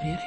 ಪ್ರಿಯರೇ,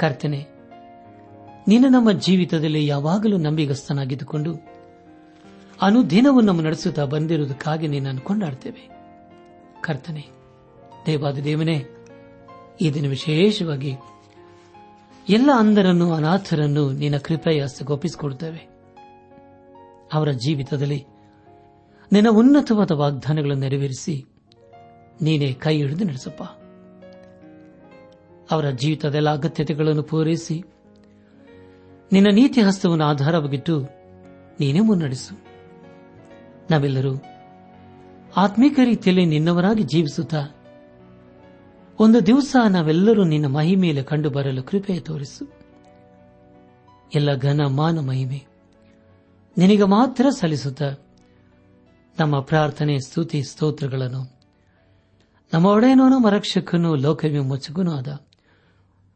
ಕರ್ತನೆ, ನೀನು ನಮ್ಮ ಜೀವಿತದಲ್ಲಿ ಯಾವಾಗಲೂ ನಂಬಿಗಸ್ತನಾಗಿದ್ದುಕೊಂಡು ಅನುದಿನವನ್ನು ನಮ್ಮ ನಡೆಸುತ್ತಾ ಬಂದಿರುವುದಕ್ಕಾಗಿ ನಿನ್ನನ್ನು ಕೊಂಡಾಡ್ತೇವೆ. ಕರ್ತನೆ, ದೇವಾದಿದೇವನೇ, ಈ ದಿನ ವಿಶೇಷವಾಗಿ ಎಲ್ಲ ಅಂಧರನ್ನು, ಅನಾಥರನ್ನು ನಿನ್ನ ಕೃಪೆಯ ಹಸ್ತಕ್ಕೆ ಒಪ್ಪಿಸಿಕೊಡುತ್ತೇವೆ. ಅವರ ಜೀವಿತದಲ್ಲಿ ನಿನ್ನ ಉನ್ನತವಾದ ವಾಗ್ದಾನಗಳನ್ನು ನೆರವೇರಿಸಿ ನೀನೇ ಕೈ ಹಿಡಿದು ನಡೆಸಪ್ಪ. ಅವರ ಜೀವಿತದ ಎಲ್ಲ ಅಗತ್ಯತೆಗಳನ್ನು ಪೂರೈಸಿ ನಿನ್ನ ನೀತಿ ಹಸ್ತವನ್ನು ಆಧಾರವಾಗಿಟ್ಟು ನೀನೇ ಮುನ್ನಡೆಸು. ನಾವೆಲ್ಲರೂ ಆತ್ಮೀಕ ರೀತಿಯಲ್ಲಿ ನಿನ್ನವರಾಗಿ ಜೀವಿಸುತ್ತಾ ಒಂದು ದಿವಸ ನಾವೆಲ್ಲರೂ ನಿನ್ನ ಮಹಿಮೆಯಲ್ಲಿ ಕಂಡು ಬರಲು ಕೃಪೆ ತೋರಿಸು. ಎಲ್ಲ ಘನ ಮಾನ ಮಹಿಮೆ ನಿನಗೆ ಮಾತ್ರ ಸಲ್ಲಿಸುತ್ತಾ ನಮ್ಮ ಪ್ರಾರ್ಥನೆ ಸ್ತುತಿ ಸ್ತೋತ್ರಗಳನ್ನು ನಮ್ಮ ಒಡೆಯನೂ ಮರಕ್ಷಕನೂ ಲೋಕವಿಮೋಚಕನೂ ಆದ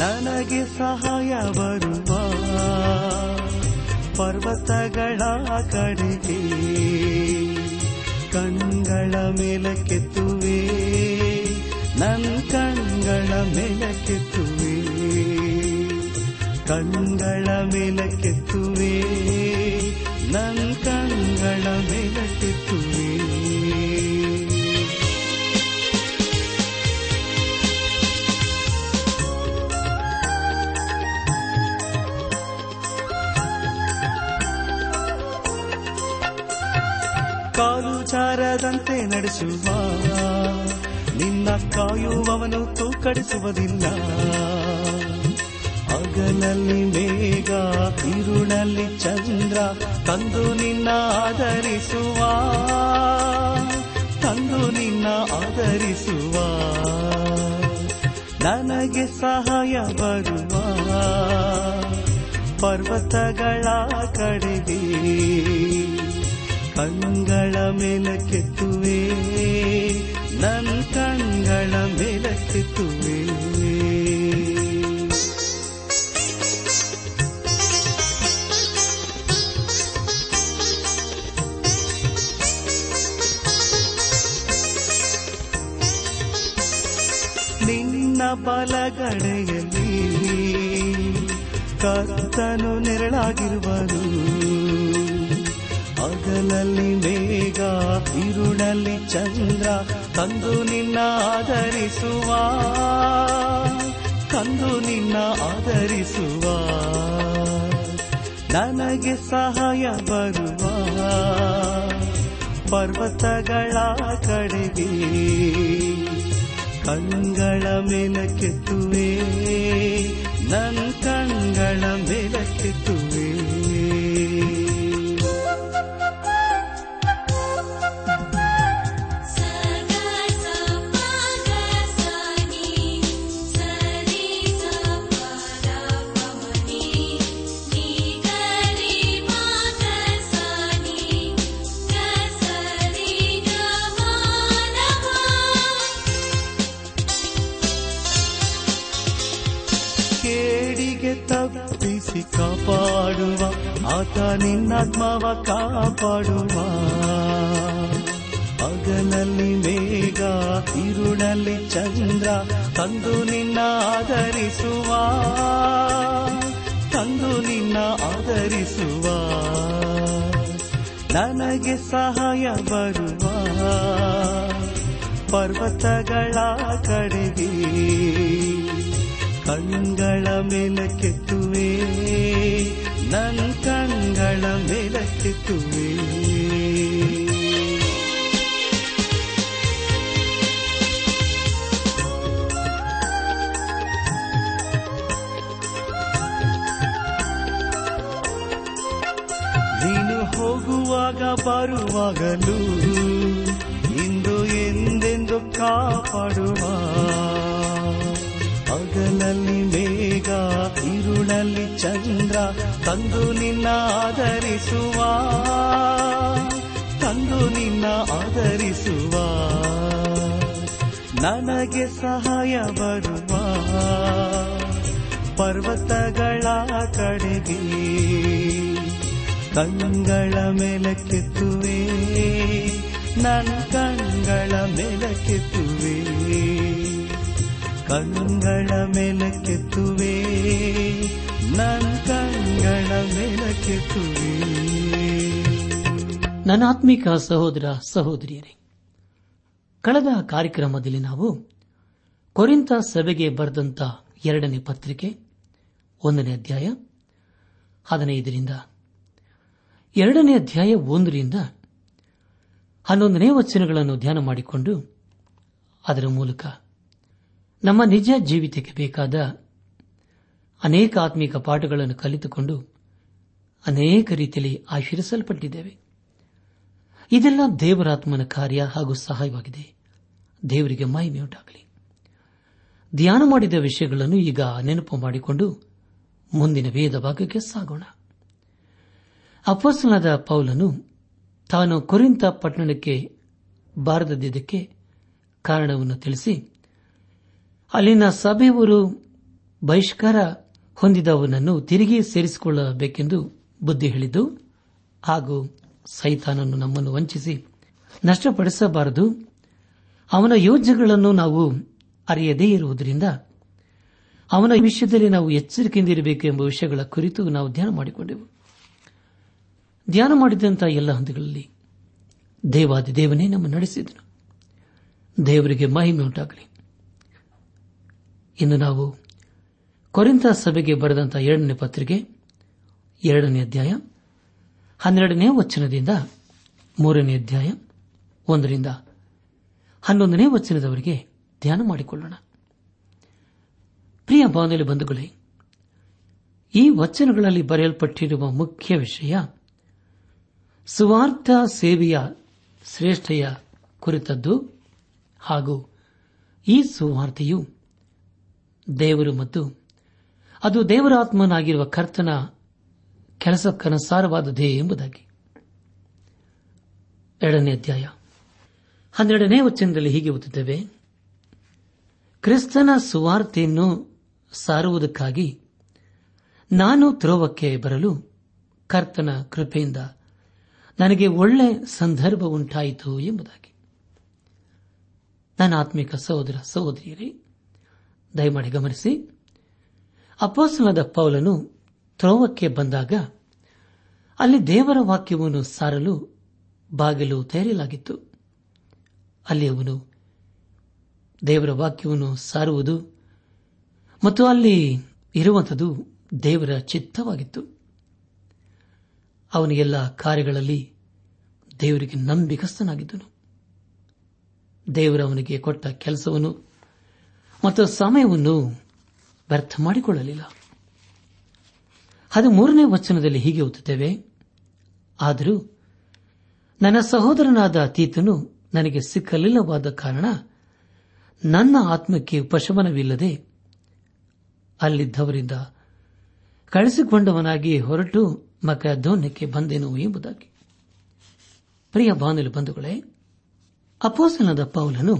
ನನಗೆ ಸಹಾಯ ಬರುವ ಪರ್ವತಗಳ ಕಡೆಗೆ ಕಣ್ಗಳ ಮೇಲಕ್ಕೆತ್ತುವೆ, ನನ್ನ ಕಣ್ಗಳ ಮೇಲಕ್ಕೆತ್ತುವೆ, ಕಣ್ಗಳ ಮೇಲಕ್ಕೆತ್ತುವೆ, ನನ್ನ ಕಣ್ಗಳ ಮೇಲಕ್ಕೆತ್ತುವೆ. ಕಾಲು ಜಾರದಂತೆ ನಡೆಸುವ ನಿನ್ನ ಕಾಯುವವನು ತೂಕಡಿಸುವುದಿಲ್ಲ. ಹಗಲಲ್ಲಿ ಮೇಘ, ಇರುಳಲ್ಲಿ ಚಂದ್ರ ತಂದು ನಿನ್ನ ಆಧರಿಸುವ, ತಂದು ನಿನ್ನ ಆಧರಿಸುವ. ನನಗೆ ಸಹಾಯ ಬರುವ ಪರ್ವತಗಳ ಕಡೆಗೆ ಕಣ್ಗಳ ಮೇಲಕ್ಕೆತ್ತುವೆ, ನನ್ನ ಕಣ್ಗಳ ಮೇಲಕ್ಕೆತ್ತುವೆ. ನಿನ್ನ ಬಲಗಡೆಯಲ್ಲಿ ಕರ್ತನು ನೆರಳಾಗಿರುವನು. ಹಗಲಲ್ಲಿ ಮೇಘ, ಇರುಳಲ್ಲಿ ಚಂದ್ರ ತಂದು ನಿನ್ನ ಆಧರಿಸುವ, ತಂದು ನಿನ್ನ ಆಧರಿಸುವ. ನನಗೆ ಸಹಾಯ ಬರುವ ಪರ್ವತಗಳ ಕಡೆಗೆ ಕಣ್ಗಳ ಮೇಲಕ್ಕೆತ್ತುವೆ, ನನ್ನ ಕಣ್ಗಳ ಮೇಲಕ್ಕೆತ್ತುವೆ. ರಕ್ಷಿಸಿ ಕಾಪಾಡುವ ಆತ ನಿನ್ನಾತ್ಮವ ಕಾಪಾಡುವ. ಹಗಲಲ್ಲಿ ಮೇಘ ಇರುಳಲ್ಲಿ ಚಂದ್ರ ತಂದು ನಿನ್ನ ಆಧರಿಸುವ, ತಂದು ನಿನ್ನ ಆಧರಿಸುವ, ನನಗೆ ಸಹಾಯ ಬರುವ. ಪರ್ವತಗಳ ಕಡೆಗೆ ಕಣ್ಗಳ ಮೇಲಕ್ಕೆತ್ತುವೆ, ನನ್ನ ಕಣ್ಗಳ ಮೇಲಕ್ಕೆತ್ತುವೆ. ನೀನು ಹೋಗುವಾಗ ಬರುವಾಗಲೂ ಇಂದು ಎಂದೆಂದು ಕಾಪಾಡುವ. ಹಗಲಲ್ಲಿ ಮೇಘ ಇರುಳಲ್ಲಿ ಚಂದ್ರ ತಂದು ನಿನ್ನ ಆಧರಿಸುವ, ತಂದು ನಿನ್ನ ಆಧರಿಸುವ, ನನಗೆ ಸಹಾಯ ಬರುವ. ಪರ್ವತಗಳ ಕಡೆಗೆ ಕಣ್ಗಳ ಮೇಲಕ್ಕೆತ್ತುವೆ, ನನ್ನ ಕಣ್ಗಳ ಮೇಲಕ್ಕೆತ್ತುವೆ, ಕಣ್ಗಳ ಮೇಲಕ್ಕೆತ್ತುವೆ, ನನ್ನ ಕಣ್ಗಳ ಮೇಲಕ್ಕೆತ್ತುವೆ. ನನ್ನಾತ್ಮೀಕ ಸಹೋದರ ಸಹೋದರಿಯರೇ, ಕಳೆದ ಕಾರ್ಯಕ್ರಮದಲ್ಲಿ ನಾವು ಕೊರಿಂಥ ಸಭೆಗೆ ಬರೆದಂತ 2ನೇ ಪತ್ರಿಕೆ 1ನೇ ಅಧ್ಯಾಯ 15 2ನೇ ಅಧ್ಯಾಯ 1 11ನೇ ವಚನಗಳನ್ನು ಧ್ಯಾನ ಮಾಡಿಕೊಂಡು ಅದರ ಮೂಲಕ ನಮ್ಮ ನಿಜ ಜೀವಿತಕ್ಕೆ ಬೇಕಾದ ಅನೇಕ ಆತ್ಮಿಕ ಪಾಠಗಳನ್ನು ಕಲಿತುಕೊಂಡು ಅನೇಕ ರೀತಿಯಲ್ಲಿ ಆಶೀರ್ವಿಸಲ್ಪಟ್ಟಿದ್ದೇವೆ. ಇದೆಲ್ಲ ದೇವರಾತ್ಮನ ಕಾರ್ಯ ಹಾಗೂ ಸಹಾಯವಾಗಿದೆ. ದೇವರಿಗೆ ಮಹಿಮೆಯುಂಟಾಗಲಿ. ಧ್ಯಾನ ಮಾಡಿದ ವಿಷಯಗಳನ್ನು ಈಗ ನೆನಪು ಮಾಡಿಕೊಂಡು ಮುಂದಿನ ವೇದ ಭಾಗಕ್ಕೆ ಸಾಗೋಣ. ಅಪೊಸ್ತಲನಾದ ಪೌಲನು ತಾನು ಕೊರಿಂಥ ಪಟ್ಟಣಕ್ಕೆ ಬಾರದಿದ್ದಕ್ಕೆ ಕಾರಣವನ್ನು ತಿಳಿಸಿ ಅಲ್ಲಿನ ಸಭೆಯವರು ಬಹಿಷ್ಕಾರ ಹೊಂದಿದವನನ್ನು ತಿರುಗಿ ಸೇರಿಸಿಕೊಳ್ಳಬೇಕೆಂದು ಬುದ್ಧಿ ಹೇಳಿದ್ದು ಹಾಗೂ ಸೈತಾನನು ನಮ್ಮನ್ನು ವಂಚಿಸಿ ನಷ್ಟಪಡಿಸಬಾರದು, ಅವನ ಯೋಜನೆಗಳನ್ನು ನಾವು ಅರಿಯದೇ ಇರುವುದರಿಂದ ಅವನ ವಿಷಯದಲ್ಲಿ ನಾವು ಎಚ್ಚರಿಕೆಯಿಂದಿರಬೇಕು ಎಂಬ ವಿಷಯಗಳ ಕುರಿತು ನಾವು ಧ್ಯಾನ ಮಾಡಿಕೊಂಡೆವು. ಧ್ಯಾನ ಮಾಡಿದಂತಹ ಎಲ್ಲ ಹಂತಗಳಲ್ಲಿ ದೇವಾದಿದೇವನೇ ನಮ್ಮ ನಡೆಸಿದನು. ದೇವರಿಗೆ ಮಹಿಮೆ ಉಂಟಾಗಲಿ. ಇನ್ನು ನಾವು ಕೊರಿಂಥ ಸಭೆಗೆ ಬರೆದಂತಹ 2ನೇ ಪತ್ರಿಕೆ 2ನೇ ಅಧ್ಯಾಯ 12ನೇ ವಚನದಿಂದ 3ನೇ ಅಧ್ಯಾಯ 1 11ನೇ ವಚನದವರೆಗೆ ಧ್ಯಾನ ಮಾಡಿಕೊಳ್ಳೋಣ. ಪ್ರಿಯ ಬಾಂಧವ್ಯ ಬಂಧುಗಳೇ, ಈ ವಚನಗಳಲ್ಲಿ ಬರೆಯಲ್ಪಟ್ಟಿರುವ ಮುಖ್ಯ ವಿಷಯ ಸುವಾರ್ಥ ಸೇವೆಯ ಶ್ರೇಷ್ಠೆಯ ಕುರಿತದ್ದು ಹಾಗೂ ಈ ಸುವಾರ್ತೆಯು ದೇವರು ಮತ್ತು ಅದು ದೇವರಾತ್ಮನಾಗಿರುವ ಕರ್ತನ ಕೆಲಸಕ್ಕನುಸಾರವಾದುದೇ ಎಂಬುದಾಗಿ. 2ನೇ ಅಧ್ಯಾಯ 12ನೇ ವಚನದಲ್ಲಿ ಹೀಗೆ ಓದುತ್ತೇವೆ: ಕ್ರಿಸ್ತನ ಸುವಾರ್ತೆಯನ್ನು ಸಾರುವುದಕ್ಕಾಗಿ ನಾನು ತ್ರೋವಕ್ಕೆ ಬರಲು ಕರ್ತನ ಕೃಪೆಯಿಂದ ನನಗೆ ಒಳ್ಳೆ ಸಂದರ್ಭ ಉಂಟಾಯಿತು ಎಂಬುದಾಗಿ. ನನ್ನ ಆತ್ಮಿಕ ಸಹೋದರ ಸಹೋದರಿಯರೇ, ದಯಮಾಡಿ ಗಮನಿಸಿ, ಅಪೊಸ್ತಲನಾದ ಪೌಲನು ತ್ರೋವಕ್ಕೆ ಬಂದಾಗ ಅಲ್ಲಿ ದೇವರ ವಾಕ್ಯವನ್ನು ಸಾರಲು ಬಾಗಿಲು ತೆರೆಯಲಾಗಿತ್ತು. ಅಲ್ಲಿ ಅವನು ದೇವರ ವಾಕ್ಯವನ್ನು ಸಾರುವುದು ಮತ್ತು ಅಲ್ಲಿ ಇರುವಂಥದ್ದು ದೇವರ ಚಿತ್ತವಾಗಿತ್ತು. ಅವನ ಎಲ್ಲ ಕಾರ್ಯಗಳಲ್ಲಿ ದೇವರಿಗೆ ನಂಬಿಕಸ್ಥನಾಗಿದ್ದನು. ದೇವರು ಅವನಿಗೆ ಕೊಟ್ಟ ಕೆಲಸವನ್ನು ಮತ್ತು ಸಮಯವನ್ನು ವ್ಯರ್ಥ ಮಾಡಿಕೊಳ್ಳಲಿಲ್ಲ. 13ನೇ ವಚನದಲ್ಲಿ ಹೀಗೆ ಓದುತ್ತೇವೆ: ಆದರೂ ನನ್ನ ಸಹೋದರನಾದ ತೀತನು ನನಗೆ ಸಿಕ್ಕಲಿಲ್ಲವಾದ ಕಾರಣ ನನ್ನ ಆತ್ಮಕ್ಕೆ ಉಪಶಮನವಿಲ್ಲದೆ ಅಲ್ಲಿದ್ದವರಿಂದ ಕಳಿಸಿಕೊಂಡವನಾಗಿ ಹೊರಟು ಮಕದೋನ್ಯಕ್ಕೆ ಬಂದೆನು ಎಂಬುದಾಗಿ. ಪ್ರಿಯ ಬಾಂಧವ ಬಂಧುಗಳೇ, ಅಪೊಸ್ತಲನಾದ ಪೌಲನು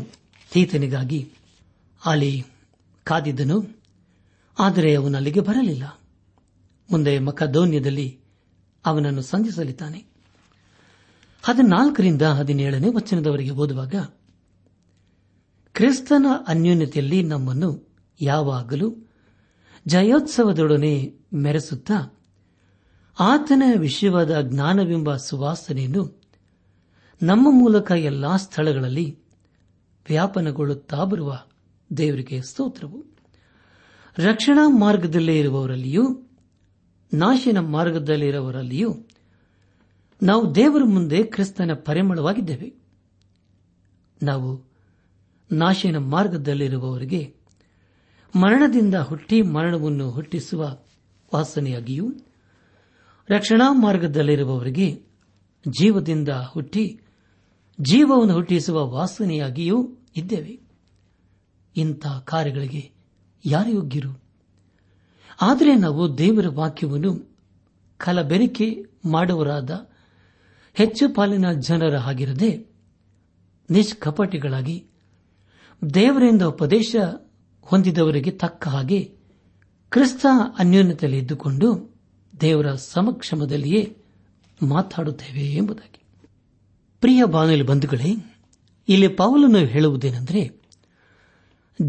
ತೀತನಿಗಾಗಿ ಅಲ್ಲಿ ಕಾದಿದ್ದನು. ಆದರೆ ಅವನು ಅಲ್ಲಿಗೆ ಬರಲಿಲ್ಲ. ಮುಂದೆ ಮಕದೋನ್ಯದಲ್ಲಿ ಅವನನ್ನು ಸಂಧಿಸಲಿದ್ದಾನೆ. 14ರಿಂದ 17 ವಚನದವರೆಗೆ ಓದುವಾಗ, ಕ್ರಿಸ್ತನ ಅನ್ಯೋನ್ಯತೆಯಲ್ಲಿ ನಮ್ಮನ್ನು ಯಾವಾಗಲೂ ಜಯೋತ್ಸವದೊಡನೆ ಮೆರೆಸುತ್ತಾ ಆತನ ವಿಷಯವಾದ ಜ್ಞಾನವೆಂಬ ಸುವಾಸನೆಯನ್ನು ನಮ್ಮ ಮೂಲಕ ಎಲ್ಲಾ ಸ್ಥಳಗಳಲ್ಲಿ ವ್ಯಾಪನಗೊಳ್ಳುತ್ತಾ ಬರುವ ದೇವರಿಗೆ ಸ್ತೋತ್ರವು. ರಕ್ಷಣಾ ಮಾರ್ಗದಲ್ಲೇ ಇರುವವರಲ್ಲಿಯೂ ನಾಶನ ಮಾರ್ಗದಲ್ಲಿರುವವರಲ್ಲಿಯೂ ನಾವು ದೇವರ ಮುಂದೆ ಕ್ರಿಸ್ತನ ಪರಿಮಳವಾಗಿದ್ದೇವೆ. ನಾವು ನಾಶನ ಮಾರ್ಗದಲ್ಲಿರುವವರಿಗೆ ಮರಣದಿಂದ ಹುಟ್ಟಿ ಮರಣವನ್ನು ಹುಟ್ಟಿಸುವ ವಾಸನೆಯಾಗಿಯೂ, ರಕ್ಷಣಾ ಮಾರ್ಗದಲ್ಲಿರುವವರಿಗೆ ಜೀವದಿಂದ ಹುಟ್ಟಿ ಜೀವವನ್ನು ಹುಟ್ಟಿಸುವ ವಾಸನೆಯಾಗಿಯೂ ಇದ್ದೇವೆ. ಇಂಥ ಕಾರ್ಯಗಳಿಗೆ ಯಾರು ಯೋಗ್ಯರು? ಆದರೆ ನಾವು ದೇವರ ವಾಕ್ಯವನ್ನು ಕಲಬೆರಕೆ ಮಾಡುವರಾದ ಹೆಚ್ಚು ಪಾಲಿನ ಜನರ ಹಾಗಿರದೆ ನಿಷ್ಕಪಟಿಗಳಾಗಿ ದೇವರಿಂದ ಉಪದೇಶ ಹೊಂದಿದವರಿಗೆ ತಕ್ಕ ಹಾಗೆ ಕ್ರಿಸ್ತ ಅನ್ಯೋನ್ಯತೆಯಲ್ಲಿ ಇದ್ದುಕೊಂಡು ದೇವರ ಸಮಕ್ಷಮದಲ್ಲಿಯೇ ಮಾತಾಡುತ್ತೇವೆ ಎಂಬುದಾಗಿ. ಪ್ರಿಯ ಬಾನುಲಿ ಬಂಧುಗಳೇ, ಇಲ್ಲಿ ಪೌಲನು ಹೇಳುವುದೇನೆಂದರೆ,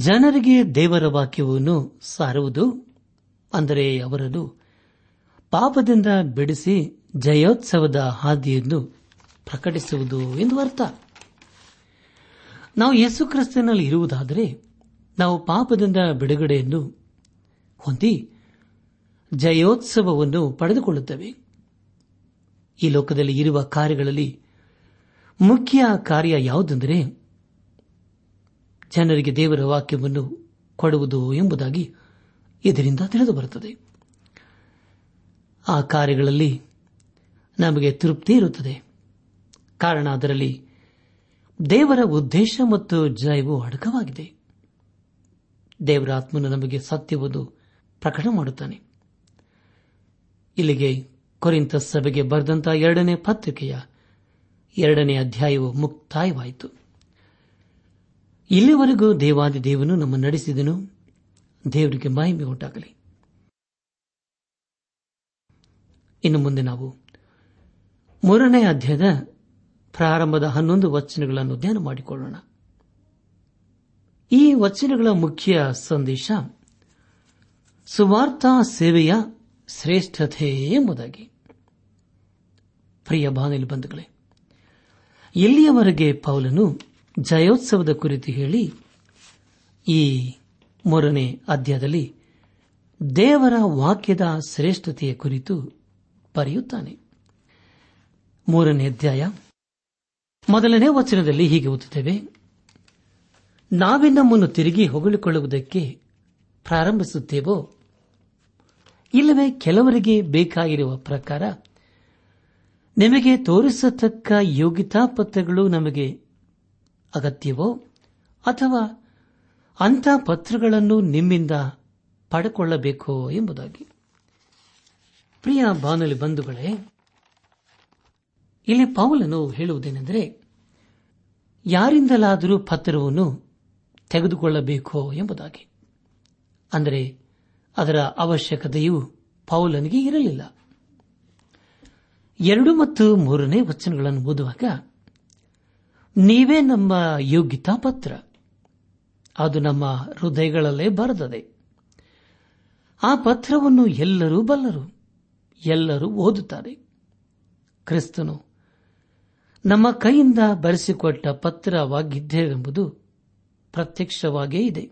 ಜನರಿಗೆ ದೇವರ ವಾಕ್ಯವನ್ನು ಸಾರುವುದು ಅಂದರೆ ಅವರನ್ನು ಪಾಪದಿಂದ ಬಿಡಿಸಿ ಜಯೋತ್ಸವದ ಹಾದಿಯನ್ನು ಪ್ರಕಟಿಸುವುದು ಎಂದು ಅರ್ಥ. ನಾವು ಯೇಸು ಕ್ರಿಸ್ತನಲ್ಲಿ ಇರುವುದಾದರೆ ನಾವು ಪಾಪದಿಂದ ಬಿಡುಗಡೆಯನ್ನು ಹೊಂದಿ ಜಯೋತ್ಸವವನ್ನು ಪಡೆದುಕೊಳ್ಳುತ್ತೇವೆ. ಈ ಲೋಕದಲ್ಲಿ ಇರುವ ಕಾರ್ಯಗಳಲ್ಲಿ ಮುಖ್ಯ ಕಾರ್ಯ ಯಾವುದೆಂದರೆ ಜನರಿಗೆ ದೇವರ ವಾಕ್ಯವನ್ನು ಕೊಡುವುದು ಎಂಬುದಾಗಿ ಇದರಿಂದ ತಿಳಿದುಬರುತ್ತದೆ. ಆ ಕಾರ್ಯಗಳಲ್ಲಿ ನಮಗೆ ತೃಪ್ತಿ ಇರುತ್ತದೆ, ಕಾರಣ ಅದರಲ್ಲಿ ದೇವರ ಉದ್ದೇಶ ಮತ್ತು ಜಯವು ಅಡಕವಾಗಿದೆ. ದೇವರ ಆತ್ಮನು ನಮಗೆ ಸತ್ಯವನ್ನು ಪ್ರಕಟ ಮಾಡುತ್ತಾನೆ. ಇಲ್ಲಿಗೆ ಕೊರಿಂಥ ಸಭೆಗೆ ಬರೆದಂತಹ 2ನೇ ಪತ್ರಿಕೆಯ 2ನೇ ಅಧ್ಯಾಯವು ಮುಕ್ತಾಯವಾಯಿತು. ಇಲ್ಲಿವರೆಗೂ ದೇವಾದಿ ದೇವನು ನಮ್ಮ ನಡೆಸಿದನು. ದೇವರಿಗೆ ಮಹಿಮೆ ಉಂಟಾಗಲಿ. ಇನ್ನು ಮುಂದೆ ನಾವು 3ನೇ ಅಧ್ಯಾಯದ ಪ್ರಾರಂಭದ 11 ವಚನಗಳನ್ನು ಧ್ಯಾನ ಮಾಡಿಕೊಳ್ಳೋಣ. ಈ ವಚನಗಳ ಮುಖ್ಯ ಸಂದೇಶ ಸುವಾರ್ತಾ ಸೇವೆಯ ಶ್ರೇಷ್ಠತೆ ಎಂಬುದಾಗಿ. ಪ್ರಿಯ ಬಾನುಲಿ ಬಂಧುಗಳೇ, ಇಲ್ಲಿಯವರೆಗೆ ಪೌಲನು ಜಯೋತ್ಸವದ ಕುರಿತು ಹೇಳಿ ಈ 3ನೇ ಅಧ್ಯಾಯದಲ್ಲಿ ದೇವರ ವಾಕ್ಯದ ಶ್ರೇಷ್ಠತೆಯ ಕುರಿತು ಬರೆಯುತ್ತಾನೆ. 3ನೇ ಅಧ್ಯಾಯ 1ನೇ ವಚನದಲ್ಲಿ ಹೀಗೆ ಓದುತ್ತೇವೆ: ನಾವೇ ನಮ್ಮನ್ನು ತಿರುಗಿ ಹೊಗಳಿಕೊಳ್ಳುವುದಕ್ಕೆ ಪ್ರಾರಂಭಿಸುತ್ತೇವೋ ಇಲ್ಲವೇ ಕೆಲವರಿಗೆ ಬೇಕಾಗಿರುವ ಪ್ರಕಾರ ನಿಮಗೆ ತೋರಿಸತಕ್ಕ ಯೋಗ್ಯತಾ ಪತ್ರಗಳು ನಮಗೆ ಅಗತ್ಯವೋ, ಅಥವಾ ಅಂಥ ಪತ್ರಗಳನ್ನು ನಿಮ್ಮಿಂದ ಪಡೆಕೊಳ್ಳಬೇಕೋ ಎಂಬುದಾಗಿ. ಪ್ರಿಯ ಬಾನುಲಿ ಬಂಧುಗಳೇ, ಇಲ್ಲಿ ಪೌಲನು ಹೇಳುವುದೇನೆಂದರೆ ಯಾರಿಂದಲಾದರೂ ಪತ್ರವನ್ನು ತೆಗೆದುಕೊಳ್ಳಬೇಕೋ ಎಂಬುದಾಗಿ. ಅಂದರೆ ಅದರ ಅವಶ್ಯಕತೆಯು ಪೌಲನಿಗೆ ಇರಲಿಲ್ಲ. 2 ಮತ್ತು 3ನೇ ವಚನಗಳನ್ನು ಓದುವಾಗ, ನೀವೇ ನಮ್ಮ ಯೋಗ್ಯತಾ ಪತ್ರ, ಅದು ನಮ್ಮ ಹೃದಯಗಳಲ್ಲೇ ಬರೆದಿದೆ. ಆ ಪತ್ರವನ್ನು ಎಲ್ಲರೂ ಬಲ್ಲರು, ಎಲ್ಲರೂ ಓದುತ್ತಾರೆ. ಕ್ರಿಸ್ತನು ನಮ್ಮ ಕೈಯಿಂದ ಬರೆಸಿಕೊಟ್ಟ ಪತ್ರವಾಗಿದ್ದೇವೆಂಬುದು ಪ್ರತ್ಯಕ್ಷವಾಗೇ ಇದೆ.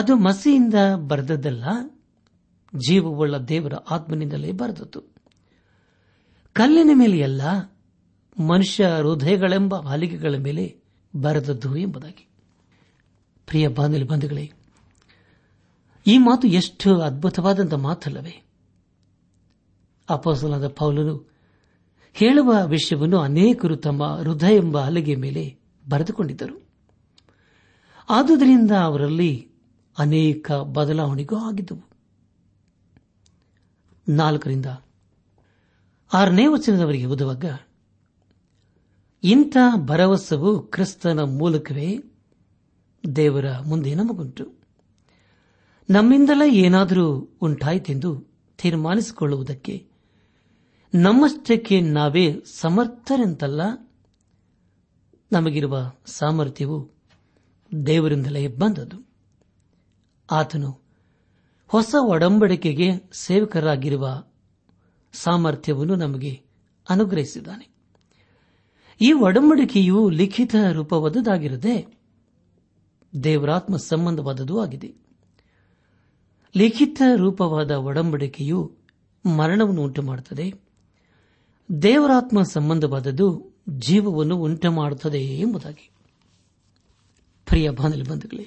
ಅದು ಮಸಿಯಿಂದ ಬರೆದದ್ದಲ್ಲ, ಜೀವವುಳ್ಳ ದೇವರ ಆತ್ಮನಿಂದಲೇ ಬರೆದದ್ದು. ಕಲ್ಲಿನ ಮೇಲೆಯಲ್ಲ, ಮನುಷ್ಯ ಹೃದಯಗಳೆಂಬ ಹಲಿಗೆಗಳ ಮೇಲೆ ಬರೆದದ್ದು ಎಂಬುದಾಗಿ. ಪ್ರಿಯ ಬಾಂಧವ್ಯ ಬಂಧುಗಳೇ, ಈ ಮಾತು ಎಷ್ಟು ಅದ್ಭುತವಾದಂಥ ಮಾತಲ್ಲವೇ? ಅಪೊಸ್ತಲನಾದ ಪೌಲನು ಹೇಳುವ ವಿಷಯವನ್ನು ಅನೇಕರು ತಮ್ಮ ಹೃದಯ ಎಂಬ ಹಲಿಗೆ ಮೇಲೆ ಬರೆದುಕೊಂಡಿದ್ದರು. ಆದುದರಿಂದ ಅವರಲ್ಲಿ ಅನೇಕ ಬದಲಾವಣೆಗೂ ಆಗಿದ್ದವು. 4ರಿಂದ 6ನೇ ವಚನದವರೆಗೆ ಓದುವಾಗ, ಇಂಥ ಭರವಸವು ಕ್ರಿಸ್ತನ ಮೂಲಕವೇ ದೇವರ ಮುಂದೆ ನಮಗುಂಟು. ನಮ್ಮಿಂದಲೇ ಏನಾದರೂ ಉಂಟಾಯಿತೆಂದು ತೀರ್ಮಾನಿಸಿಕೊಳ್ಳುವುದಕ್ಕೆ ನಮ್ಮಷ್ಟಕ್ಕೆ ನಾವೇ ಸಮರ್ಥರೆಂತಲ್ಲ, ನಮಗಿರುವ ಸಾಮರ್ಥ್ಯವು ದೇವರಿಂದಲೇ ಬಂದದು. ಆತನು ಹೊಸ ಒಡಂಬಡಿಕೆಗೆ ಸೇವಕರಾಗಿರುವ ಸಾಮರ್ಥ್ಯವನ್ನು ನಮಗೆ ಅನುಗ್ರಹಿಸಿದ್ದಾನೆ. ಈ ಒಡಂಬಡಿಕೆಯು ಲಿಖಿತ ರೂಪವಾದದ್ದಾಗಿರದೆ ದೇವರಾತ್ಮ ಸಂಬಂಧವಾದದೂ ಆಗಿದೆ. ಲಿಖಿತ ರೂಪವಾದ ಒಡಂಬಡಿಕೆಯು ಮರಣವನ್ನು ಉಂಟು ಮಾಡುತ್ತದೆ, ದೇವರಾತ್ಮ ಸಂಬಂಧವಾದದ್ದು ಜೀವವನ್ನು ಉಂಟು ಮಾಡುತ್ತದೆ ಎಂಬುದಾಗಿ. ಪ್ರಿಯ ಬಾಂಧವರೇ,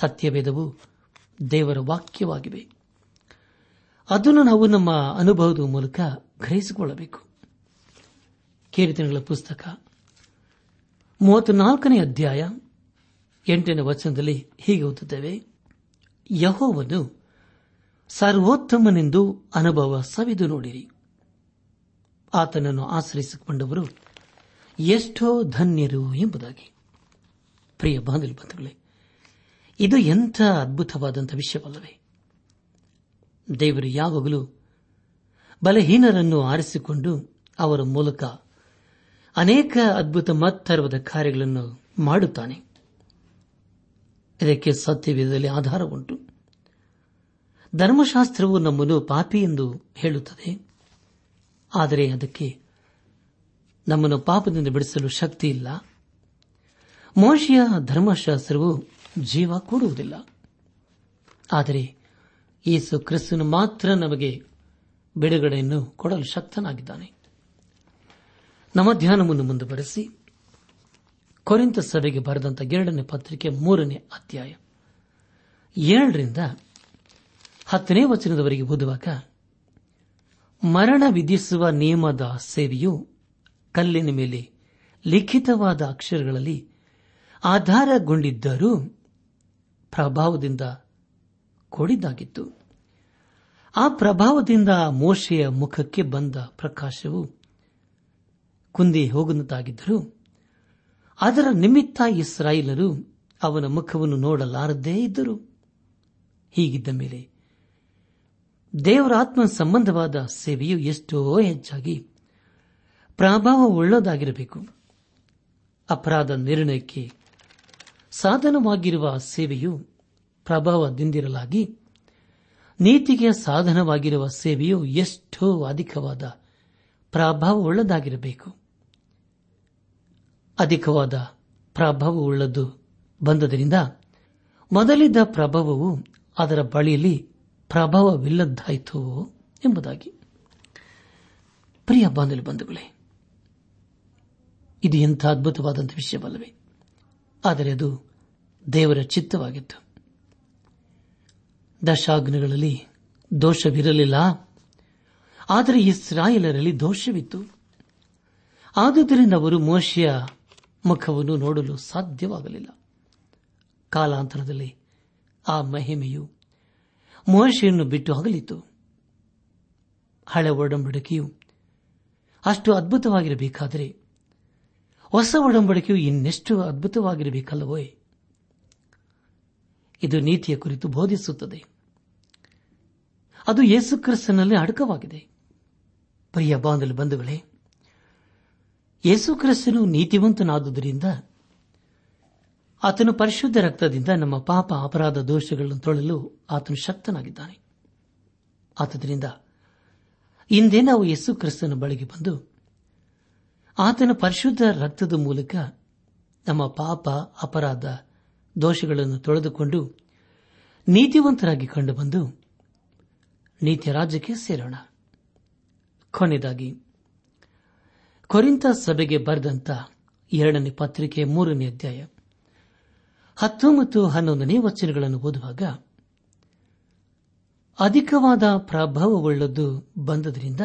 ಸತ್ಯವೇದವು ದೇವರ ವಾಕ್ಯವಾಗಿವೆ. ಅದನ್ನು ನಾವು ನಮ್ಮ ಅನುಭವದ ಮೂಲಕ ಗ್ರಹಿಸಿಕೊಳ್ಳಬೇಕು. ಕೀರ್ತನೆಗಳ ಪುಸ್ತಕ 34ನೇ ಅಧ್ಯಾಯ 8ನೇ ವಚನದಲ್ಲಿ ಹೀಗೆ ಓದುತ್ತೇವೆ: ಯೆಹೋವನು ಸರ್ವೋತ್ತಮನೆಂದು ಅನುಭವ ಸವಿದು ನೋಡಿರಿ, ಆತನನ್ನು ಆಶ್ರಯಿಸಿಕೊಂಡವರು ಎಷ್ಟೋ ಧನ್ಯರು ಎಂಬುದಾಗಿ. ಪ್ರಿಯ ಬಾಂಧವರೇ, ಇದು ಎಂಥ ಅದ್ಭುತವಾದಂಥ ವಿಷಯವಲ್ಲವೇ? ದೇವರು ಯಾವಾಗಲೂ ಬಲಹೀನರನ್ನು ಆರಿಸಿಕೊಂಡು ಅವರ ಮೂಲಕ ಅನೇಕ ಅದ್ಭುತ ಮತ್ತರ್ವದ ಕಾರ್ಯಗಳನ್ನು ಮಾಡುತ್ತಾನೆ. ಇದಕ್ಕೆ ಸತ್ಯವೇದದಲ್ಲಿ ಆಧಾರ ಉಂಟು. ಧರ್ಮಶಾಸ್ತ್ರವು ನಮ್ಮನ್ನು ಪಾಪಿ ಎಂದು ಹೇಳುತ್ತದೆ, ಆದರೆ ಅದಕ್ಕೆ ನಮ್ಮನ್ನು ಪಾಪದಿಂದ ಬಿಡಿಸಲು ಶಕ್ತಿ ಇಲ್ಲ. ಮೋಶೆಯ ಧರ್ಮಶಾಸ್ತ್ರವು ಜೀವ ಕೊಡುವುದಿಲ್ಲ, ಆದರೆ ಯೇಸು ಕ್ರಿಸ್ತನು ಮಾತ್ರ ನಮಗೆ ಬಿಡುಗಡೆಯನ್ನು ಕೊಡಲು ಶಕ್ತನಾಗಿದ್ದಾನೆ. ನಮ್ಮ ಧ್ಯಾನವನ್ನು ಮುಂದುವರೆಸಿ ಕೊರಿಂಥ ಸಭೆಗೆ ಬರೆದಂತಹ 2ನೇ ಪತ್ರಿಕೆ 3ನೇ ಅಧ್ಯಾಯ 7ರಿಂದ 10ನೇ ವಚನದವರೆಗೆ ಓದುವಾಗ, ಮರಣ ವಿಧಿಸುವ ನಿಯಮದ ಸೇವೆಯು ಕಲ್ಲಿನ ಮೇಲೆ ಲಿಖಿತವಾದ ಅಕ್ಷರಗಳಲ್ಲಿ ಆಧಾರಗೊಂಡಿದ್ದರೂ ಪ್ರಭಾವದಿಂದ ಕೂಡಿದ್ದಾಗಿತ್ತು. ಆ ಪ್ರಭಾವದಿಂದ ಮೋಶೆಯ ಮುಖಕ್ಕೆ ಬಂದ ಪ್ರಕಾಶವು ಕುಂದಿ ಹೋಗುವಂತಾಗಿದ್ದರು, ಅದರ ನಿಮಿತ್ತ ಇಸ್ರಾಯೇಲರು ಅವನ ಮುಖವನ್ನು ನೋಡಲಾರದೇ ಇದ್ದರು. ಹೀಗಿದ್ದ ಮೇಲೆ ದೇವರಾತ್ಮ ಸಂಬಂಧವಾದ ಸೇವೆಯು ಎಷ್ಟೋ ಹೆಚ್ಚಾಗಿ ಪ್ರಭಾವವುಳ್ಳದಾಗಿರಬೇಕು. ಅಪರಾಧ ನಿರ್ಣಯಕ್ಕೆ ಸಾಧನವಾಗಿರುವ ಸೇವೆಯು ಪ್ರಭಾವದಿಂದಿರಲಾಗಿ, ನೀತಿಗೆ ಸಾಧನವಾಗಿರುವ ಸೇವೆಯು ಎಷ್ಟೋ ಅಧಿಕವಾದ ಪ್ರಭಾವವುಳ್ಳದಾಗಿರಬೇಕು. ಅಧಿಕವಾದ ಪ್ರಭಾವವುಳ್ಳದ್ದು ಬಂದದರಿಂದ ಮೊದಲಿದ್ದ ಪ್ರಭಾವವು ಅದರ ಬಳಿಯಲ್ಲಿ ಪ್ರಭಾವವಿಲ್ಲದ್ದಾಯಿತು ಎಂಬುದಾಗಿ. ಪ್ರಿಯ ಬಾಂಧವರೇ, ಇದು ಎಂಥ ಅದ್ಭುತವಾದಂಥ ವಿಷಯವಲ್ಲವೇ? ಆದರೆ ಅದು ದೇವರ ಚಿತ್ತವಾಗಿತ್ತು. ದಶಾಗ್ನಗಳಲ್ಲಿ ದೋಷವಿರಲಿಲ್ಲ, ಆದರೆ ಇಸ್ರಾಯೇಲರಲ್ಲಿ ದೋಷವಿತ್ತು. ಆದುದರಿಂದ ಅವರು ಮೋಶೆಯ ಮುಖವನ್ನು ನೋಡಲು ಸಾಧ್ಯವಾಗಲಿಲ್ಲ. ಕಾಲಾಂತರದಲ್ಲಿ ಆ ಮಹಿಮೆಯು ಮೋಶೆಯನ್ನು ಬಿಟ್ಟು ಅಗಲಿತು. ಹಳೆ ಒಡಂಬಡಿಕೆಯು ಅಷ್ಟು ಅದ್ಭುತವಾಗಿರಬೇಕಾದರೆ ಹೊಸ ಒಡಂಬಡಿಕೆಯು ಇನ್ನೆಷ್ಟು ಅದ್ಭುತವಾಗಿರಬೇಕಲ್ಲವೋ? ಇದು ನೀತಿಯ ಕುರಿತು ಬೋಧಿಸುತ್ತದೆ. ಅದು ಯೇಸುಕ್ರಿಸ್ತನಲ್ಲಿ ಅಡಕವಾಗಿದೆ. ಪ್ರಿಯ ಬಾಂಧವರೇ, ಯೇಸುಕ್ರಿಸ್ತನು ನೀತಿವಂತನಾದುದರಿಂದ ಆತನು ಪರಿಶುದ್ಧ ರಕ್ತದಿಂದ ನಮ್ಮ ಪಾಪ ಅಪರಾಧ ದೋಷಗಳನ್ನು ತೊಳೆಯಲು ಆತನು ಶಕ್ತನಾಗಿದ್ದಾನೆ. ಆತುದರಿಂದ ಇಂದೇ ನಾವು ಯೇಸುಕ್ರಿಸ್ತನ ಬಳಿಗೆ ಬಂದು ಆತನ ಪರಿಶುದ್ಧ ರಕ್ತದ ಮೂಲಕ ನಮ್ಮ ಪಾಪ ಅಪರಾಧ ದೋಷಗಳನ್ನು ತೊಳೆದುಕೊಂಡು ನೀತಿವಂತರಾಗಿ ಕಂಡುಬಂದು ನೀತಿಯ ರಾಜ್ಯಕ್ಕೆ ಸೇರೋಣ. ಕೊನೆಯದಾಗಿ ಕೊರಿಂಥ ಸಭೆಗೆ ಬರೆದಂತ 2ನೇ ಪತ್ರಿಕೆ 3ನೇ ಅಧ್ಯಾಯ 19-11ನೇ ವಚನಗಳನ್ನು ಓದುವಾಗ, ಅಧಿಕವಾದ ಪ್ರಭಾವವುಳ್ಳದ್ದು ಬಂದದರಿಂದ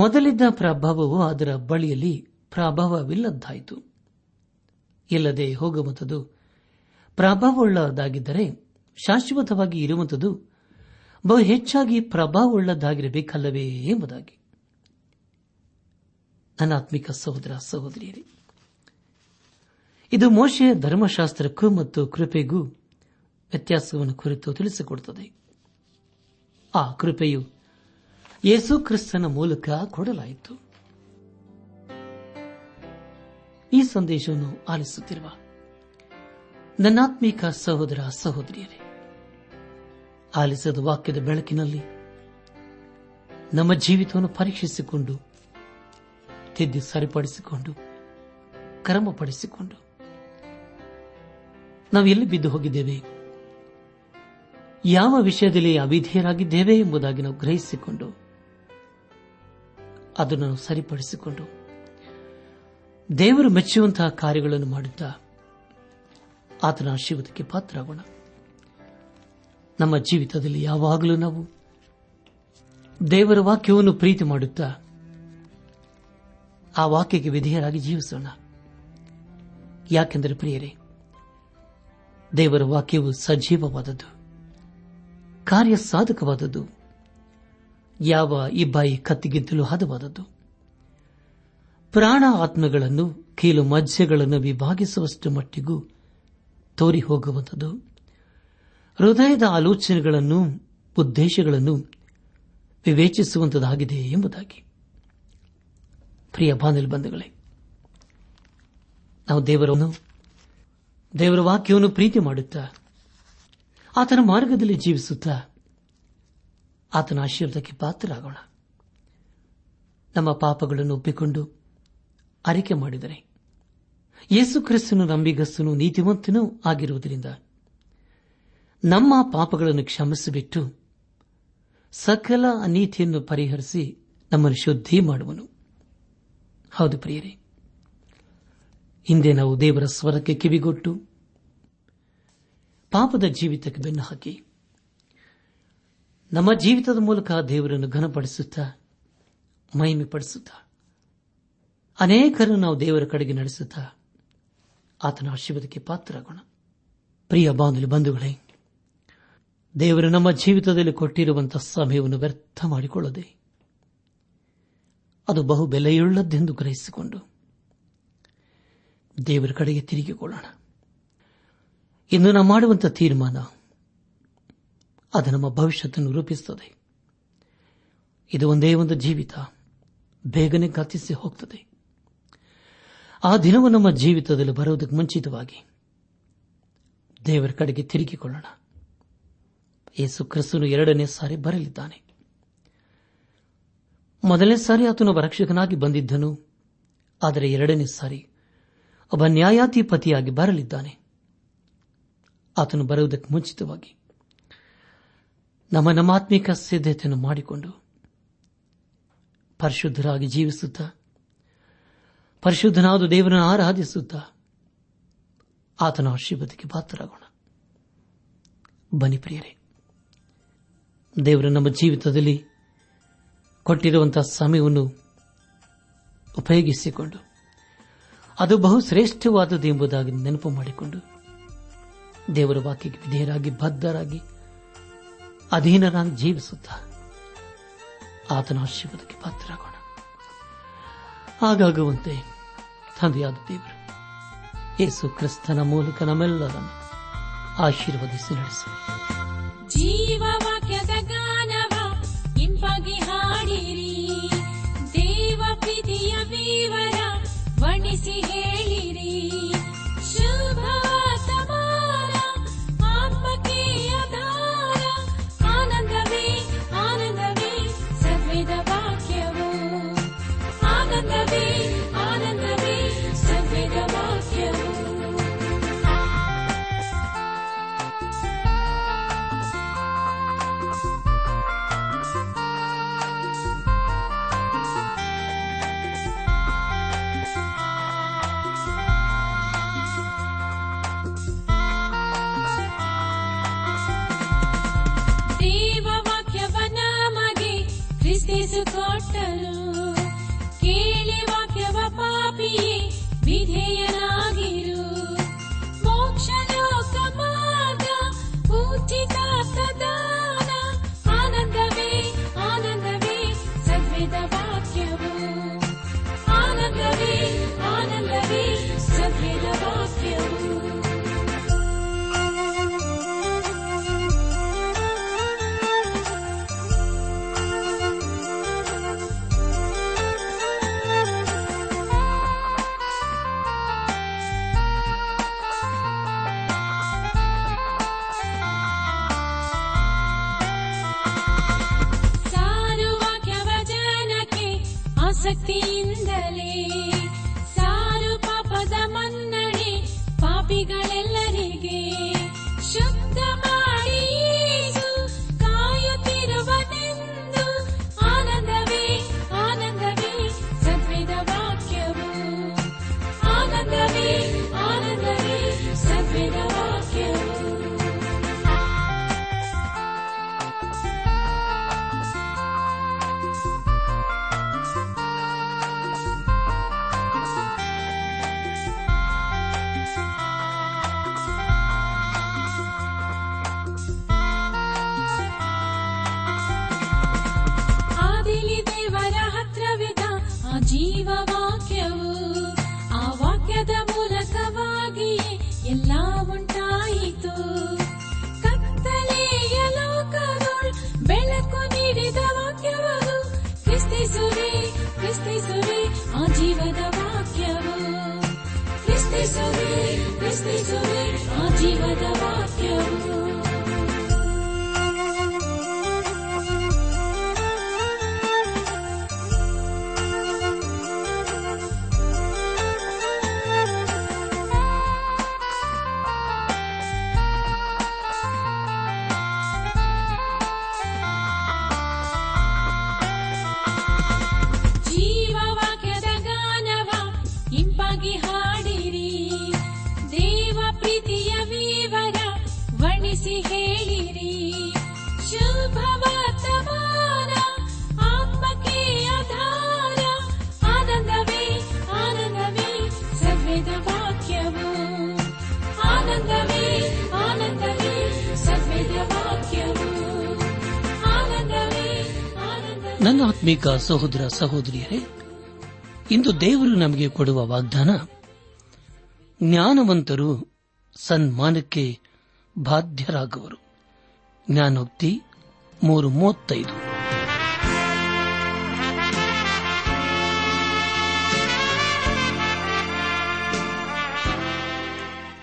ಮೊದಲಿದ್ದ ಪ್ರಭಾವವು ಅದರ ಬಳಿಯಲ್ಲಿ ಪ್ರಭಾವವಿಲ್ಲದ್ದಾಯಿತು. ಇಲ್ಲದೆ ಹೋಗುವಂಥದ್ದು ಪ್ರಭಾವವುಳ್ಳದಾಗಿದ್ದರೆ ಶಾಶ್ವತವಾಗಿ ಇರುವಂಥದ್ದು ಬಹು ಹೆಚ್ಚಾಗಿ ಪ್ರಭಾವವುಳ್ಳದಾಗಿರಬೇಕಲ್ಲವೇ ಎಂಬುದಾಗಿ. ಅನಾತ್ಮಿಕ ಸಹೋದರ ಸಹೋದರಿಯರೇ, ಇದು ಮೋಶೆಯ ಧರ್ಮಶಾಸ್ತ್ರಕ್ಕೂ ಮತ್ತು ಕೃಪೆಗೂ ವ್ಯತ್ಯಾಸವನ್ನು ಕುರಿತು ತಿಳಿಸಿಕೊಡುತ್ತದೆ. ಆ ಕೃಪೆಯು ಯೇಸು ಕ್ರಿಸ್ತನ ಮೂಲಕ ಕೊಡಲಾಯಿತು. ಈ ಸಂದೇಶವನ್ನು ಆಲಿಸುತ್ತಿರುವ ನನ್ನಾತ್ಮೀಕ ಸಹೋದರ ಸಹೋದರಿಯರೇ, ಆಲಿಸಿದ ವಾಕ್ಯದ ಬೆಳಕಿನಲ್ಲಿ ನಮ್ಮ ಜೀವಿತವನ್ನು ಪರೀಕ್ಷಿಸಿಕೊಂಡು, ತಿದ್ದಿ ಸರಿಪಡಿಸಿಕೊಂಡು, ಕ್ರಮಪಡಿಸಿಕೊಂಡು ನಾವು ಎಲ್ಲಿ ಬಿದ್ದು ಹೋಗಿದ್ದೇವೆ, ಯಾವ ವಿಷಯದಲ್ಲಿ ಅವಿಧೇಯರಾಗಿದ್ದೇವೆ ಎಂಬುದಾಗಿ ನಾವು ಗ್ರಹಿಸಿಕೊಂಡು ಅದನ್ನು ನಾವು ಸರಿಪಡಿಸಿಕೊಂಡು ದೇವರು ಮೆಚ್ಚುವಂತಹ ಕಾರ್ಯಗಳನ್ನು ಮಾಡುತ್ತಾ ಆತನ ಆಶೀರ್ವಾದಕ್ಕೆ ಪಾತ್ರರಾಗೋಣ. ನಮ್ಮ ಜೀವಿತದಲ್ಲಿ ಯಾವಾಗಲೂ ನಾವು ದೇವರ ವಾಕ್ಯವನ್ನು ಪ್ರೀತಿ ಮಾಡುತ್ತಾ ಆ ವಾಕ್ಯಕ್ಕೆ ವಿಧೇಯರಾಗಿ ಜೀವಿಸೋಣ. ಯಾಕೆಂದರೆ ಪ್ರಿಯರೇ, ದೇವರ ವಾಕ್ಯವು ಸಜೀವವಾದದ್ದು, ಕಾರ್ಯಸಾಧಕವಾದದ್ದು, ಯಾವ ಇಬ್ಬಾಯಿ ಕತ್ತಿಗಿಂತಲೂ ಹದವಾದದ್ದು, ಪ್ರಾಣ ಆತ್ಮಗಳನ್ನು ಕೀಲು ಮಜ್ಜೆಗಳನ್ನು ವಿಭಾಗಿಸುವಷ್ಟು ಮಟ್ಟಿಗೂ ತೋರಿ ಹೋಗುವಂಥದ್ದು, ಹೃದಯದ ಆಲೋಚನೆಗಳನ್ನು ಉದ್ದೇಶಗಳನ್ನು ವಿವೇಚಿಸುವಂತದ್ದಾಗಿದೆ ಎಂಬುದಾಗಿ. ಪ್ರಿಯ ಬಾಂಧವರೇ, ನಾವು ದೇವರ ವಾಕ್ಯವನ್ನು ಪ್ರೀತಿ ಮಾಡುತ್ತಾ ಆತನ ಮಾರ್ಗದಲ್ಲಿ ಜೀವಿಸುತ್ತಾ ಆತನ ಆಶೀರ್ವಾದಕ್ಕೆ ಪಾತ್ರರಾಗೋಣ. ನಮ್ಮ ಪಾಪಗಳನ್ನು ಒಪ್ಪಿಕೊಂಡು ಅರಿಕೆ ಮಾಡಿದರೆ ಯೇಸು ಕ್ರಿಸ್ತನು ನಂಬಿಗಸ್ತನೂ ನೀತಿವಂತನೂ ಆಗಿರುವುದರಿಂದ ನಮ್ಮ ಪಾಪಗಳನ್ನು ಕ್ಷಮಿಸಿಬಿಟ್ಟು ಸಕಲ ಅನೀತಿಯನ್ನು ಪರಿಹರಿಸಿ ನಮ್ಮನ್ನು ಶುದ್ಧಿ ಮಾಡುವನು. ಹೌದು ಪ್ರಿಯರೇ, ಹಿಂದೆ ನಾವು ದೇವರ ಸ್ವರಕ್ಕೆ ಕಿವಿಗೊಟ್ಟು ಪಾಪದ ಜೀವಿತಕ್ಕೆ ಬೆನ್ನು ಹಾಕಿ ನಮ್ಮ ಜೀವಿತದ ಮೂಲಕ ದೇವರನ್ನು ಘನಪಡಿಸುತ್ತಾ ಮಹಿಮೆಪಡಿಸುತ್ತಾ ಅನೇಕರನ್ನು ನಾವು ದೇವರ ಕಡೆಗೆ ನಡೆಸುತ್ತಾ ಆತನ ಆಶೀರ್ವಾದಕ್ಕೆ ಪಾತ್ರರಾಗೋಣ. ಪ್ರಿಯ ಬಂಧುಗಳೇ, ದೇವರು ನಮ್ಮ ಜೀವಿತದಲ್ಲಿ ಕೊಟ್ಟಿರುವಂತಹ ಸಮಯವನ್ನು ವ್ಯರ್ಥ ಮಾಡಿಕೊಳ್ಳದೆ ಅದು ಬಹು ಬೆಲೆಯುಳ್ಳದ್ದೆಂದು ಗ್ರಹಿಸಿಕೊಂಡು ದೇವರ ಕಡೆಗೆ ತಿರುಗಿಕೊಳ್ಳೋಣ. ಇನ್ನು ನಾವು ಮಾಡುವಂತಹ ತೀರ್ಮಾನ ಅದು ನಮ್ಮ ಭವಿಷ್ಯತನ್ನು ರೂಪಿಸುತ್ತದೆ. ಇದು ಒಂದೇ ಒಂದು ಜೀವಿತ, ಬೇಗನೆ ಗತಿಸಿ ಹೋಗ್ತದೆ. ಆ ದಿನವೂ ನಮ್ಮ ಜೀವಿತದಲ್ಲಿ ಬರುವುದಕ್ಕೆ ಮುಂಚಿತವಾಗಿ ದೇವರ ಕಡೆಗೆ ತಿರುಗಿಕೊಳ್ಳೋಣ. ಯೇಸು ಕ್ರಿಸ್ತನು 2ನೇ ಸಾರಿ ಬರಲಿದ್ದಾನೆ. ಮೊದಲನೇ ಸಾರಿ ಆತನು ರಕ್ಷಕನಾಗಿ ಬಂದಿದ್ದನು, ಆದರೆ 2ನೇ ಸಾರಿ ಒಬ್ಬ ನ್ಯಾಯಾಧಿಪತಿಯಾಗಿ ಬರಲಿದ್ದಾನೆ. ಆತನು ಬರುವುದಕ್ಕೆ ಮುಂಚಿತವಾಗಿ ನಮ್ಮ ನಮಾತ್ಮಿಕ ಸಿದ್ಧತೆಯನ್ನು ಮಾಡಿಕೊಂಡು ಪರಿಶುದ್ಧರಾಗಿ ಜೀವಿಸುತ್ತಾ ಪರಿಶುದ್ಧನಾದ ದೇವರನ್ನು ಆರಾಧಿಸುತ್ತಾ ಆತನ ಆಶೀರ್ವಾದಕ್ಕೆ ಪಾತ್ರರಾಗೋಣ. ಬನ್ನಿ ಪ್ರಿಯರೇ, ದೇವರು ನಮ್ಮ ಜೀವಿತದಲ್ಲಿ ಕೊಟ್ಟಿರುವಂತಹ ಸಮಯವನ್ನು ಉಪಯೋಗಿಸಿಕೊಂಡು ಅದು ಬಹು ಶ್ರೇಷ್ಠವಾದದ್ದು ಎಂಬುದಾಗಿ ನೆನಪು ಮಾಡಿಕೊಂಡು ದೇವರ ವಾಕ್ಯಕ್ಕೆ ವಿಧೇಯರಾಗಿ ಬದ್ಧರಾಗಿ ಅಧೀನರಾಗಿ ಜೀವಿಸುತ್ತಾ ಆತನ ಆಶೀರ್ವಾದಕ್ಕೆ ಪಾತ್ರರಾಗೋಣ. ಹಾಗಾಗುವಂತೆ ತಂದೆಯಾದ ದೇವರು ಯೇಸು ಕ್ರಿಸ್ತನ ಮೂಲಕ ನಮ್ಮೆಲ್ಲರನ್ನು ಆಶೀರ್ವದಿಸಿ ನಡೆಸಿ ಜೀವವಾಕ್ಯದ ಗಾನವ ಇಂಪಗೆ ಹಾಡಿರಿ, ದೇವ ಪ್ರೀತಿಯ ವಿವರ ವರ್ಣಿಸಿ ಹೇಳಿರಿ, ಶುಭ ಸಮಾರ ಆತ್ಮಕೀಯ ದಾರ ಆನಂದವೇ ಆನಂದವೇ ಸದ್ವೇದ ವಾಕ್ಯವು, ಆನಂದವೇ ಆನಂದವೇ ಸದ್ವೇದ ವಾಕ್ಯವು. ಕೇಳಿ ವಾಕ್ಯವ ಪಾಪಿಯೇ ವಿಧೇಯನಾಗಿರು, ಮೋಕ್ಷ ಲೋಕ ಮಾರ್ಗ ಉಚಿತ ಪ್ರದಾನ, ಆನಂದವೇ ಆನಂದವೇ ಸದ್ವೇದ ವಾಕ್ಯವು, ಆನಂದವೇ ಆನಂದವೇ ಸದ್ವೇದ ವಾಕ್ಯವು. ಆಸಕ್ತಿಯಿಂದಲೇ ಸಾರು ಪಾಪದ ಮನ್ನಣೆ ಪಾಪಿಗಳೆಲ್ಲರಿಗೆ ಶುದ್ಧ ಮಾಡಿ ಕಾಯುತ್ತಿರುವನೆಂದು ಆನಂದವೇ ಆನಂದವೇ ಸದ್ವೇದ ವಾಕ್ಯವು ಆನಂದವೇ ಆನಂದವೇ ಸದ್ವೇದ ವಾಕ್ಯವು. ಜೀವವಾಕ್ಯವು ಆ ವಾಕ್ಯದ ಮೂಲಕವಾಗಿಯೇ ಎಲ್ಲ ಉಂಟಾಯಿತು. ಕತ್ತಲೆಯ ಲೋಕಗಳು ಬೆಳಕು ನೀಡಿದ ವಾಕ್ಯವು ಕ್ರಿಸ್ತಿಸುವೆ ಕ್ರಿಸ್ತಿಸುವೆ ಆ ಜೀವದ ವಾಕ್ಯವು ಕ್ರಿಸ್ತಿಸುವೆ ಕ್ರಿಸ್ತಿಸುವೆ ಆ ಜೀವದ ವಾಕ್ಯವು. ನನ್ನ ಆತ್ಮೀಕ ಸಹೋದರ ಸಹೋದರಿಯರೇ, ಇಂದು ದೇವರು ನಮಗೆ ಕೊಡುವ ವಾಗ್ದಾನ ಜ್ಞಾನವಂತರು ಸನ್ಮಾನಕ್ಕೆ ಬಾಧ್ಯರಾಗುವರು. ಜ್ಞಾನೋಕ್ತಿ 3:35.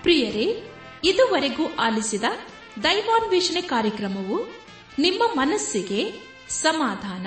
ಪ್ರಿಯರೇ, ಇದುವರೆಗೂ ಆಲಿಸಿದ ದೈವಾನ್ವೇಷಣೆ ಕಾರ್ಯಕ್ರಮವು ನಿಮ್ಮ ಮನಸ್ಸಿಗೆ ಸಮಾಧಾನ,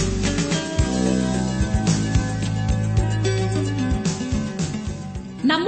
ನಮ್ಮ